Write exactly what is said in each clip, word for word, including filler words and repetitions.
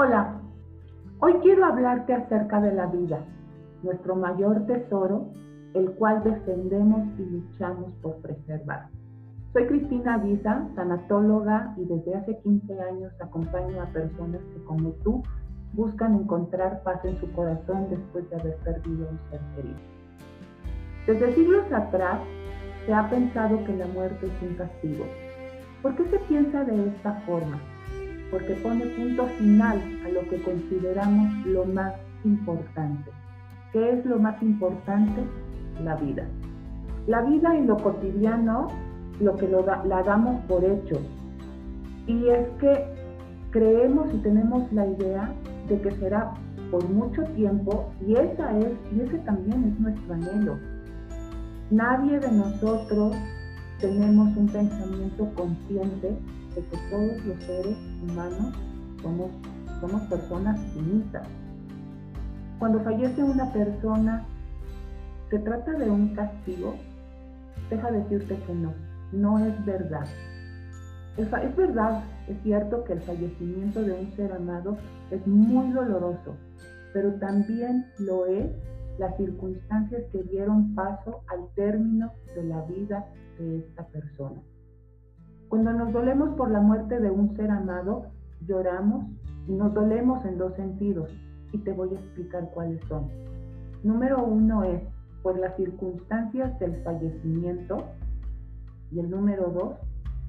Hola, hoy quiero hablarte acerca de la vida, nuestro mayor tesoro, el cual defendemos y luchamos por preservar. Soy Cristina Guiza, tanatóloga, y desde hace quince años acompaño a personas que, como tú, buscan encontrar paz en su corazón después de haber perdido un ser querido. Desde siglos atrás se ha pensado que la muerte es un castigo. ¿Por qué se piensa de esta forma? Porque pone punto final a lo que consideramos lo más importante. ¿Qué es lo más importante? La vida. La vida en lo cotidiano, lo que lo da, la damos por hecho. Y es que creemos y tenemos la idea de que será por mucho tiempo, y, esa es, y ese también es nuestro anhelo. Nadie de nosotros tenemos un pensamiento consciente de que todos los seres humanos somos, somos personas finitas. Cuando fallece una persona, ¿se trata de un castigo? Deja decirte que no, no es verdad. Es verdad, es cierto que el fallecimiento de un ser amado es muy doloroso, pero también lo es las circunstancias que dieron paso al término de la vida de esta persona. Cuando nos dolemos por la muerte de un ser amado, lloramos y nos dolemos en dos sentidos, y te voy a explicar cuáles son. Número uno es por las circunstancias del fallecimiento, y el número dos,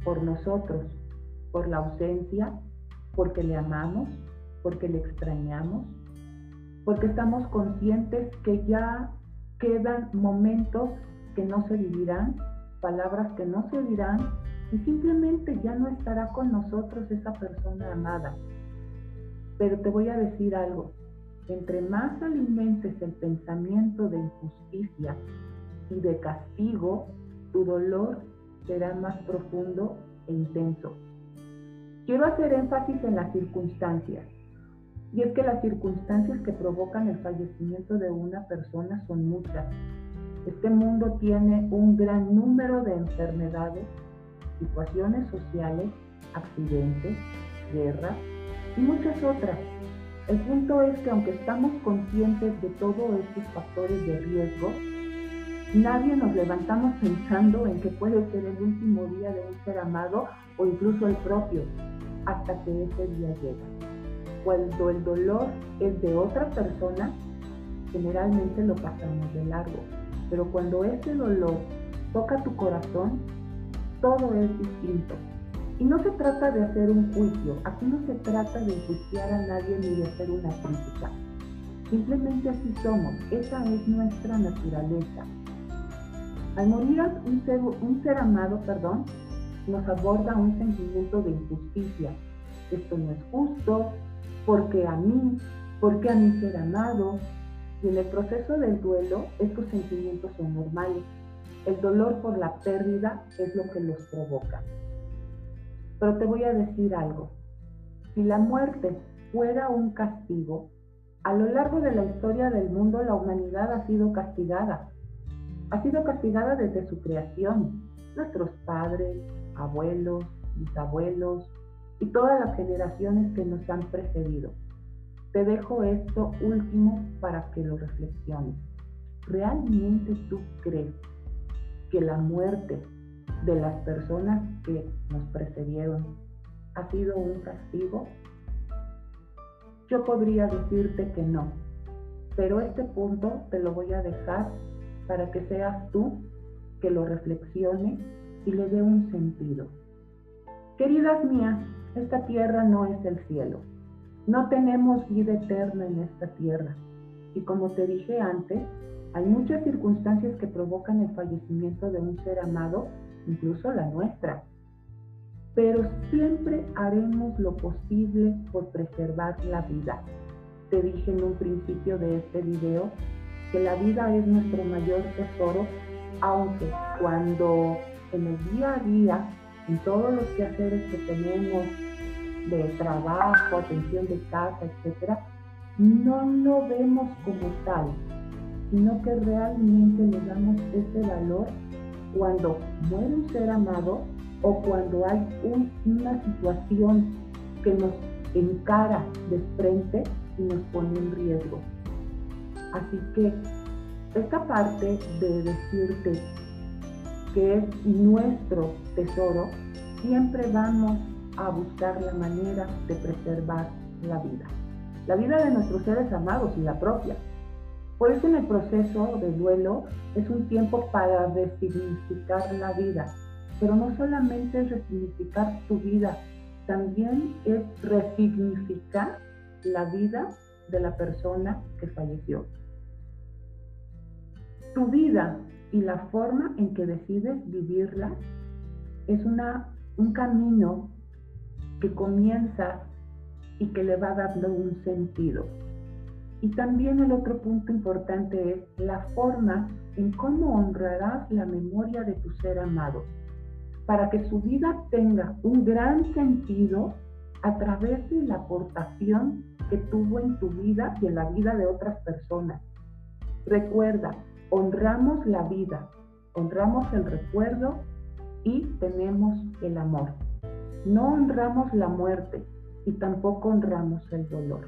por nosotros, por la ausencia, porque le amamos, porque le extrañamos, porque estamos conscientes que ya quedan momentos que no se vivirán, palabras que no se dirán, y simplemente ya no estará con nosotros esa persona amada. Pero te voy a decir algo, entre más alimentes el pensamiento de injusticia y de castigo, tu dolor será más profundo e intenso. Quiero hacer énfasis en las circunstancias, y es que las circunstancias que provocan el fallecimiento de una persona son muchas. Este mundo tiene un gran número de enfermedades, situaciones sociales, accidentes, guerras y muchas otras. El punto es que aunque estamos conscientes de todos estos factores de riesgo, nadie nos levantamos pensando en que puede ser el último día de un ser amado o incluso el propio, hasta que ese día llega. Cuando el dolor es de otra persona, generalmente lo pasamos de largo, pero cuando ese dolor toca tu corazón, todo es distinto. Y no se trata de hacer un juicio, aquí no se trata de enjuiciar a nadie ni de hacer una crítica. Simplemente así somos, esa es nuestra naturaleza. Al morir un ser, un ser amado, perdón, nos aborda un sentimiento de injusticia. Esto no es justo, ¿por qué a mí? ¿Por qué a mi ser amado? Y en el proceso del duelo, estos sentimientos son normales. El dolor por la pérdida es lo que los provoca. Pero te voy a decir algo. Si la muerte fuera un castigo, a lo largo de la historia del mundo, la humanidad ha sido castigada. Ha sido castigada desde su creación. Nuestros padres, abuelos, bisabuelos y todas las generaciones que nos han precedido. Te dejo esto último para que lo reflexiones. ¿Realmente tú crees que la muerte de las personas que nos precedieron ha sido un castigo? Yo podría decirte que no, pero este punto te lo voy a dejar para que seas tú que lo reflexione y le dé un sentido. Queridas mías, esta tierra no es el cielo. No tenemos vida eterna en esta tierra. Y como te dije antes, hay muchas circunstancias que provocan el fallecimiento de un ser amado, incluso la nuestra. Pero siempre haremos lo posible por preservar la vida. Te dije en un principio de este video que la vida es nuestro mayor tesoro, aunque cuando en el día a día, en todos los quehaceres que tenemos, de trabajo, atención de casa, etcétera, no lo vemos como tal, sino que realmente le damos ese valor cuando muere un ser amado o cuando hay un, una situación que nos encara de frente y nos pone en riesgo. Así que esta parte de decirte que es nuestro tesoro, siempre vamos a buscar la manera de preservar la vida. La vida de nuestros seres amados y la propia. Por eso en el proceso de duelo es un tiempo para resignificar la vida. Pero no solamente es resignificar tu vida, también es resignificar la vida de la persona que falleció. Tu vida y la forma en que decides vivirla es una, un camino que comienza y que le va dando un sentido. Y también el otro punto importante es la forma en cómo honrarás la memoria de tu ser amado, para que su vida tenga un gran sentido a través de la aportación que tuvo en tu vida y en la vida de otras personas. Recuerda, honramos la vida, honramos el recuerdo y tenemos el amor. No honramos la muerte y tampoco honramos el dolor.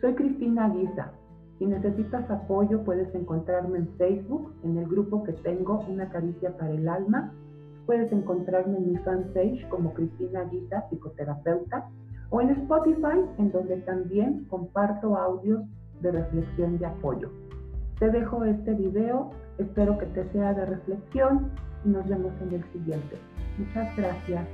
Soy Cristina Guiza. Si necesitas apoyo, puedes encontrarme en Facebook, en el grupo que tengo, Una Caricia para el Alma. Puedes encontrarme en mi fanpage como Cristina Guiza, psicoterapeuta, o en Spotify, en donde también comparto audios de reflexión y apoyo. Te dejo este video, espero que te sea de reflexión y nos vemos en el siguiente. Muchas gracias.